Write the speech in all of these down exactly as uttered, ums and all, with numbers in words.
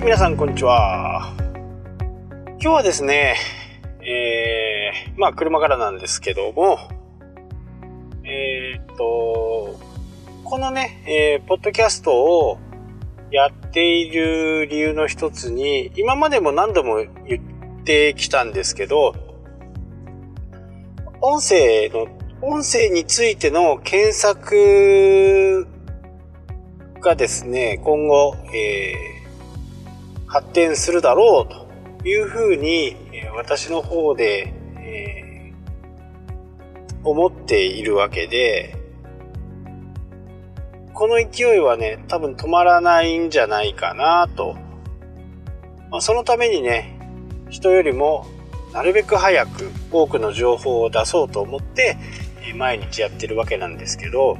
はい、皆さんこんにちは。今日はですね、えー、まあ車からなんですけども、えーっと、このね、えー、ポッドキャストをやっている理由の一つに、今までも何度も言ってきたんですけど、音声の、音声についての検索がですね、今後、えー、発展するだろうというふうに、私の方で、えー、思っているわけで、この勢いはね、多分止まらないんじゃないかなと。まあ、そのためにね、人よりもなるべく早く多くの情報を出そうと思って、毎日やってるわけなんですけど、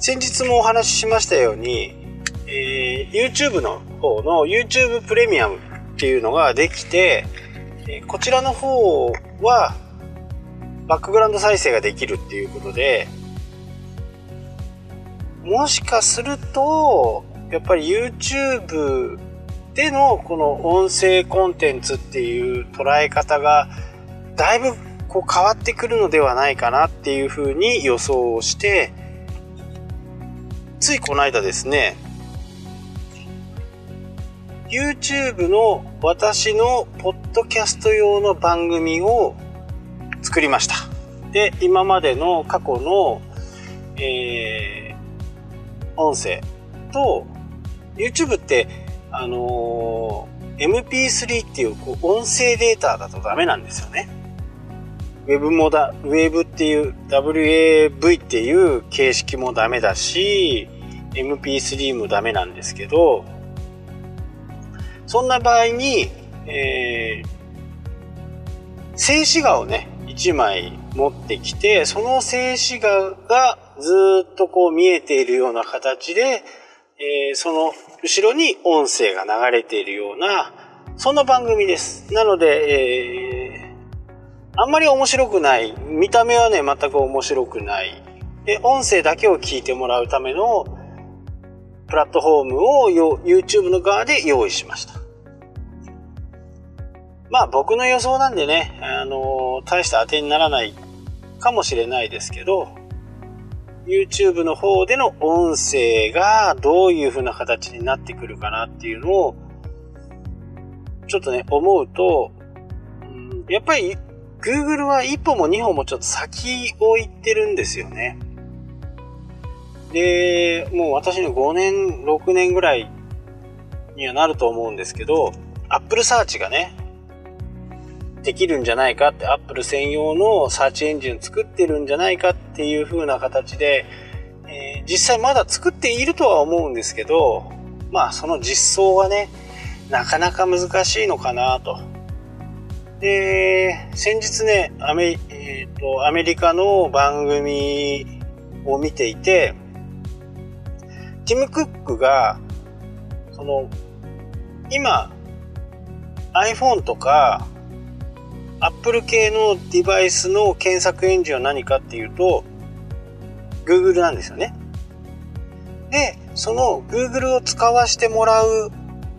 先日もお話ししましたように、えー、YouTube の方の YouTube プレミアムっていうのができて、えー、こちらの方はバックグラウンド再生ができるっていうことで、もしかするとやっぱり YouTube でのこの音声コンテンツっていう捉え方がだいぶこう変わってくるのではないかなっていうふうに予想をして、ついこの間ですね、 YouTube の私のポッドキャスト用の番組を作りました。で、今までの過去の、えー、音声と YouTube って、あのー、エムピースリー っていう、こう音声データだとダメなんですよね。ウェブ もだ、ウェブ っていう、ダブリューエーブイ っていう形式もダメだし、エムピースリー もダメなんですけど、そんな場合に、えー、静止画をね、いちまい持ってきて、その静止画がずっとこう見えているような形で、えー、その後ろに音声が流れているような、そんな番組です。なので、えーあんまり面白くない。見た目はね、全く面白くない。で、音声だけを聞いてもらうためのプラットフォームを YouTube の側で用意しました。まあ僕の予想なんでね、あのー、大した当てにならないかもしれないですけど、YouTube の方での音声がどういう風な形になってくるかなっていうのを、ちょっとね、思うと、うん、やっぱり、Google は一歩も二歩もちょっと先を行ってるんですよね。で、もう私のごねん、ろくねんぐらいにはなると思うんですけど、Apple Search がね、できるんじゃないかって、Apple 専用のサーチエンジン作ってるんじゃないかっていう風な形で、えー、実際まだ作っているとは思うんですけど、まあその実装はね、なかなか難しいのかなと。で、先日ね、アメ、えーと、アメリカの番組を見ていて、ティム・クックが、その、今、iPhone とか、Apple 系のディバイスの検索エンジンは何かっていうと、Google なんですよね。で、その Google を使わせてもらう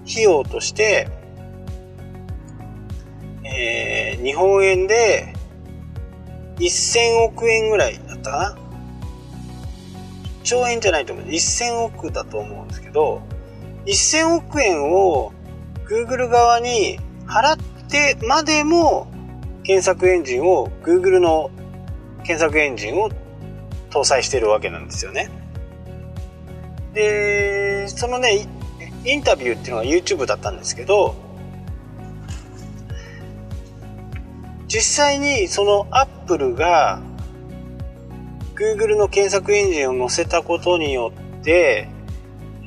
費用として、えー、日本円でせんおくえんぐらいだったかな。いっちょう円じゃないと思う。せんおくだと思うんですけど、せんおくえんを Google 側に払ってまでも検索エンジンを、Google の検索エンジンを搭載しているわけなんですよね。で、そのね、インタビューっていうのが YouTube だったんですけど、実際にそのアップルが Google の検索エンジンを載せたことによって、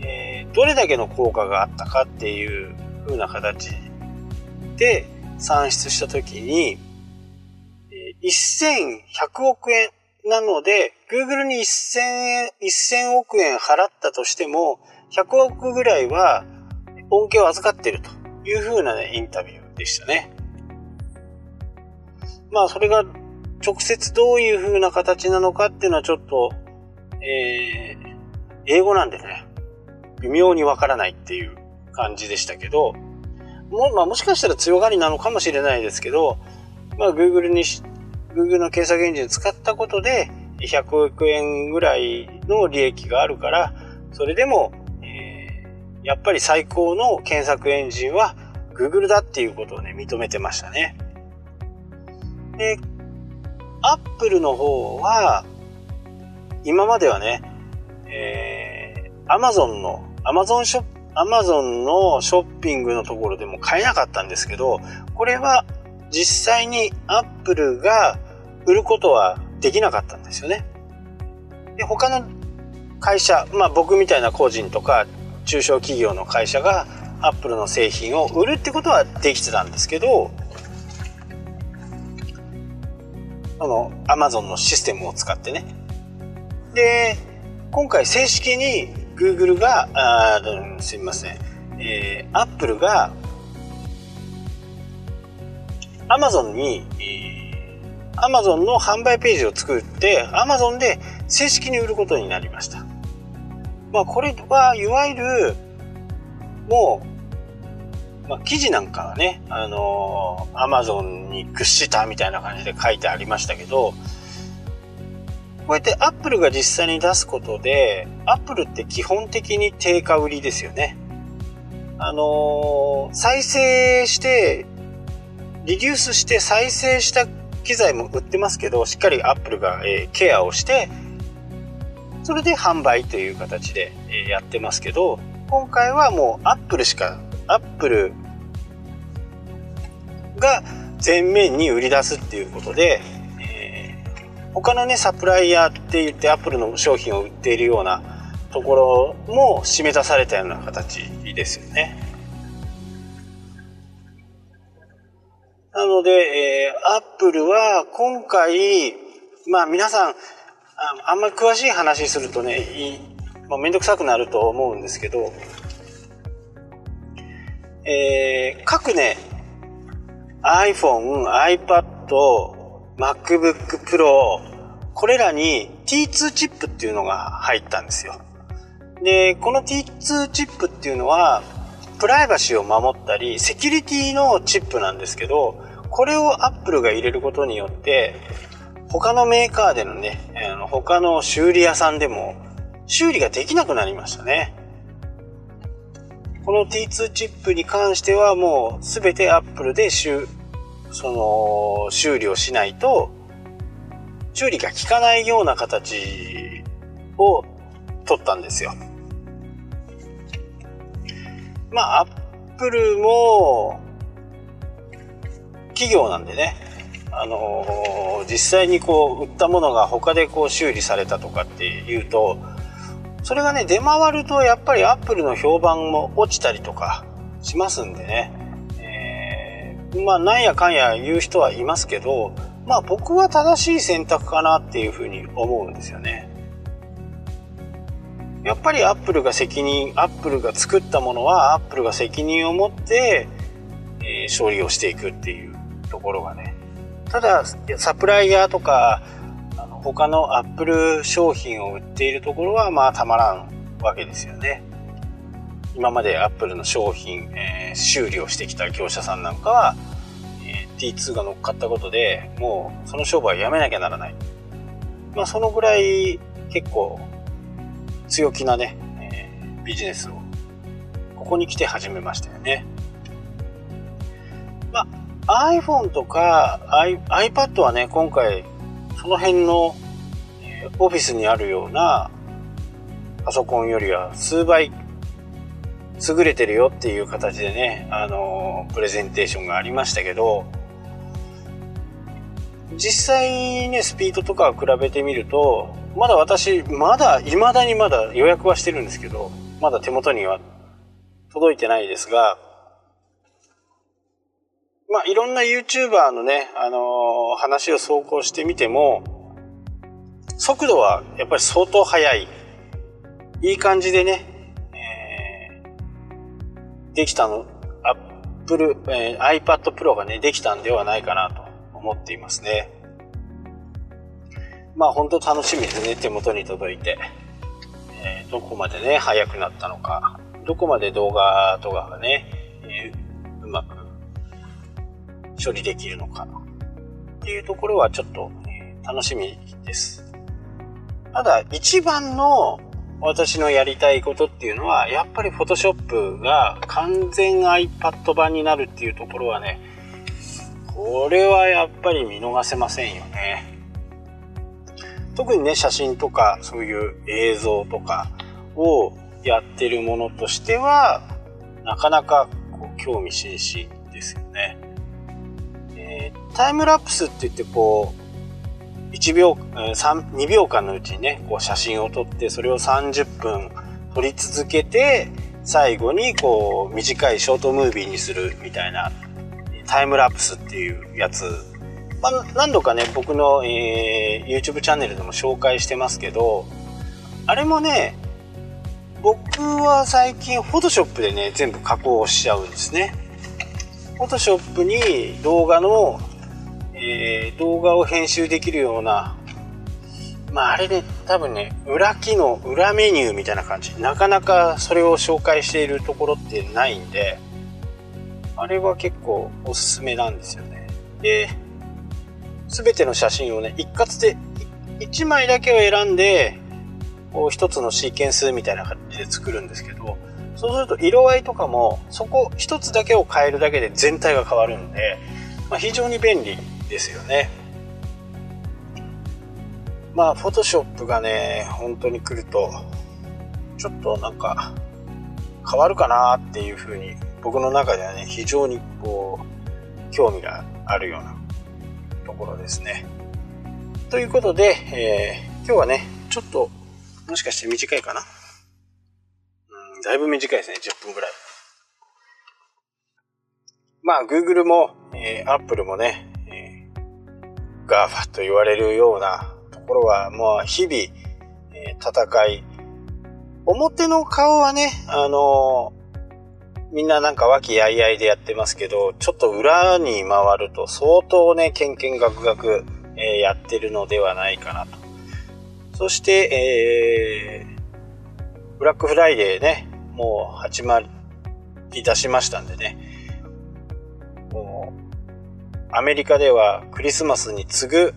えー、どれだけの効果があったかっていう風な形で算出したときに、せんひゃくおくえんなので Google にせんおくえん払ったとしてもひゃくおくぐらいは恩恵を預かっているという風な、ね、インタビューでしたね。まあそれが直接どういう風な形なのかっていうのはちょっと、えー、英語なんでね、微妙にわからないっていう感じでしたけど、も、まあ、もしかしたら強がりなのかもしれないですけど、まあ、Google に、Google の検索エンジンを使ったことで、ひゃくおくえんぐらいの利益があるから、それでも、えー、やっぱり最高の検索エンジンは Google だっていうことをね、認めてましたね。で、Apple の方は、今まではね、えー、Amazon の、Amazon ショップ、Amazon のショッピングのところでも買えなかったんですけど、これは実際に Apple が売ることはできなかったんですよね。で、他の会社、まあ僕みたいな個人とか中小企業の会社が Apple の製品を売るってことはできてたんですけど、あの Amazon のシステムを使ってね。で、今回正式に Google が、あー、すみません、えー、Apple が Amazon に、えー、Amazon の販売ページを作って Amazon で正式に売ることになりました。まあこれはいわゆるもう、まあ、記事なんかはね、あのー、Amazon に屈したみたいな感じで書いてありましたけど。こうやって Apple が実際に出すことで、 Apple って基本的に定価売りですよね。あのー、再生してリデュースして再生した機材も売ってますけど、しっかり Apple が、えー、ケアをしてそれで販売という形で、えー、やってますけど、今回はもう Apple しか Apple が全面に売り出すっていうことで、他のねサプライヤーって言ってアップルの商品を売っているようなところも締め出されたような形ですよね。なので、えー、アップルは今回、まあ皆さん あ, あんまり詳しい話するとね、まあ、めんどくさくなると思うんですけど、えー、各ね iPhone、iPad、MacBook Pro、 これらに ティーツー チップっていうのが入ったんですよ。で、この ティーツー チップっていうのはプライバシーを守ったりセキュリティのチップなんですけど、これを Apple が入れることによって他のメーカーでのね、他の修理屋さんでも修理ができなくなりましたね。この ティーツー チップに関してはもう全て Apple で修その修理をしないと修理が効かないような形を取ったんですよ。まあアップルも企業なんでね、あのー、実際にこう売ったものが他でこう修理されたとかっていうと、それがね出回るとやっぱりアップルの評判も落ちたりとかしますんでね。まあなんやかんや言う人はいますけど、まあ僕は正しい選択かなっていうふうに思うんですよね。やっぱりアップルが責任、アップルが作ったものはアップルが責任を持って、えー、処理をしていくっていうところがね。ただサプライヤーとかあの他のアップル商品を売っているところはまあたまらんわけですよね。今までアップルの商品、えー、修理をしてきた業者さんなんかは、えー、ティーツー が乗っかったことでもうその商売をやめなきゃならない、まあ、そのぐらい結構強気なね、えー、ビジネスをここに来て始めましたよね。まあ、iPhone とか iPad はね今回その辺の、えー、オフィスにあるようなパソコンよりは数倍優れてるよっていう形でね、あのー、プレゼンテーションがありましたけど、実際ねスピードとか比べてみると、まだ私まだ未だにまだ予約はしてるんですけど、まだ手元には届いてないですが、まあいろんな YouTuber のね、あのー、話を走行してみても速度はやっぱり相当速い、いい感じでねできたの、アップル、えー、iPad Pro がねできたんではないかなと思っていますね。まあ本当楽しみですね。手元に届いて、えー、どこまでね速くなったのか、どこまで動画とかがね、えー、うまく処理できるのかっていうところはちょっと、えー、楽しみです。ただ一番の私のやりたいことっていうのはやっぱり Photoshop が完全 iPad 版になるっていうところはね、これはやっぱり見逃せませんよね。特にね、写真とかそういう映像とかをやってるものとしてはなかなかこう興味津々ですよね。えー、タイムラプスっていってこういちびょう、さん、にびょうかんのうちにねこう写真を撮ってそれをさんじゅっぷん撮り続けて最後にこう短いショートムービーにするみたいなタイムラプスっていうやつ、まあ、何度かね僕の、えー、YouTube チャンネルでも紹介してますけど、あれもね僕は最近 Photoshop でね全部加工しちゃうんですね。 Photoshop に動画の、えー、動画を編集できるような、まああれね多分ね裏機能裏メニューみたいな感じ、なかなかそれを紹介しているところってないんで、あれは結構おすすめなんですよね。で、全ての写真をね一括でいちまいだけを選んでこう一つのシーケンスみたいな感じで作るんですけど、そうすると色合いとかもそこ一つだけを変えるだけで全体が変わるんで、まあ、非常に便利ですよね。まあ Photoshop がね本当に来るとちょっとなんか変わるかなっていう風に僕の中ではね非常にこう興味があるようなところですね。ということで、えー、今日はねちょっともしかして短いかな、うん、だいぶ短いですね、じゅっぷんぐらい。まあ Google も、えー、Apple もね、えー、ガーファ と言われるようなところはもう日々、えー、戦い、表の顔はねあのーみんななんか和気あいあいでやってますけど、ちょっと裏に回ると相当ねけんけんがくがくやってるのではないかなと。そして、えー、ブラックフライデーねもう始まり出しましたんでね、もうアメリカではクリスマスに次ぐ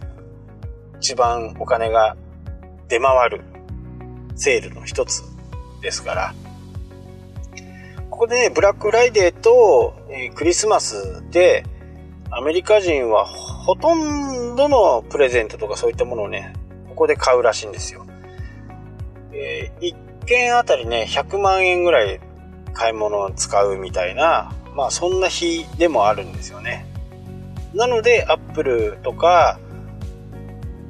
一番お金が出回るセールの一つですから、ここで、ね、ブラックフライデーと、えー、クリスマスでアメリカ人はほとんどのプレゼントとかそういったものをねここで買うらしいんですよ。えー、いっけんあたりねひゃくまんえんぐらい買い物を使うみたいな、まあそんな日でもあるんですよね。なのでアップルとか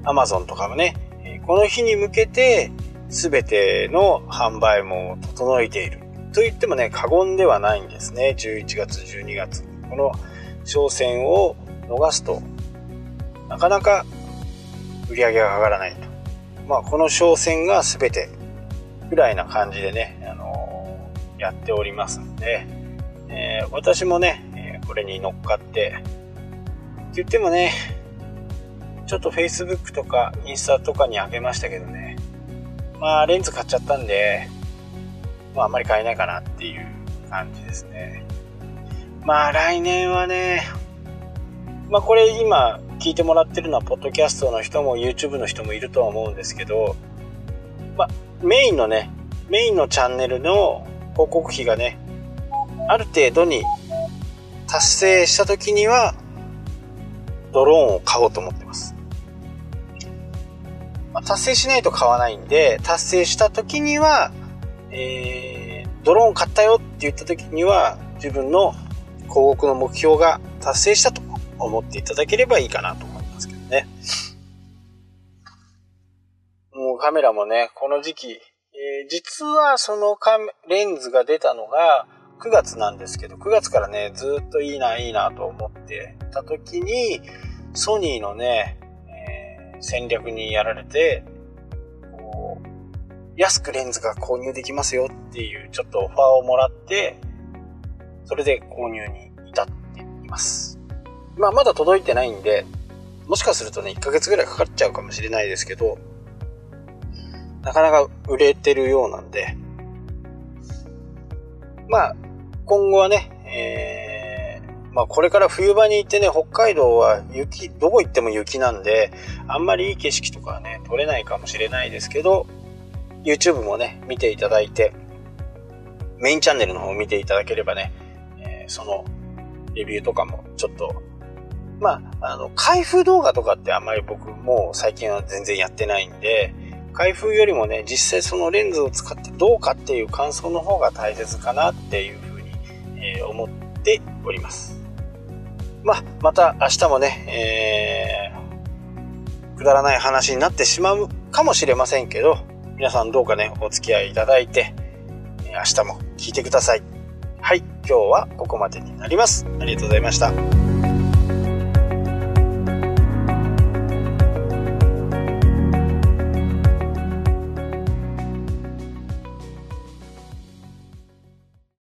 アマゾンとかもねこの日に向けて全ての販売も整えていると言ってもね過言ではないんですね。じゅういちがつじゅうにがつこの商戦を逃すとなかなか売り上げが上がらないと、まあこの商戦が全てぐらいな感じでね、あのー、やっておりますんで、えー、私もねこれに乗っかってって言ってもねちょっと Facebook とかインスタとかに上げましたけどね、まあレンズ買っちゃったんでまあ、あんまり買えないかなっていう感じですね。まあ来年はね、まあこれ今聞いてもらってるのはポッドキャストの人も YouTube の人もいるとは思うんですけど、まあメインのねメインのチャンネルの広告費がねある程度に達成した時にはドローンを買おうと思ってます。まあ、達成しないと買わないんで、達成した時にはえー、ドローン買ったよって言った時には自分の広告の目標が達成したと思っていただければいいかなと思いますけどね。もうカメラもねこの時期、えー、実はそのカメレンズが出たのがくがつなんですけど、くがつからねずっといいないいなと思ってた時にソニーのね、えー、戦略にやられて安くレンズが購入できますよっていうちょっとオファーをもらってそれで購入に至っています。まあまだ届いてないんでもしかするとねいっかげつぐらいかかっちゃうかもしれないですけど、なかなか売れてるようなんで、まあ今後はね、えーまあ、これから冬場に行ってね、北海道は雪、どこ行っても雪なんで、あんまりいい景色とかはね撮れないかもしれないですけど、 YouTube もね見ていただいて、メインチャンネルの方を見ていただければね、えー、そのレビューとかもちょっと、まああの開封動画とかってあんまり僕もう最近は全然やってないんで、開封よりもね、実際そのレンズを使ってどうかっていう感想の方が大切かなっていうふうに、えー、思っております。まあ、また明日もね、えー、くだらない話になってしまうかもしれませんけど、皆さんどうかねお付き合いいただいて、明日も聞いてください。はい、今日はここまでになります。ありがとうございました。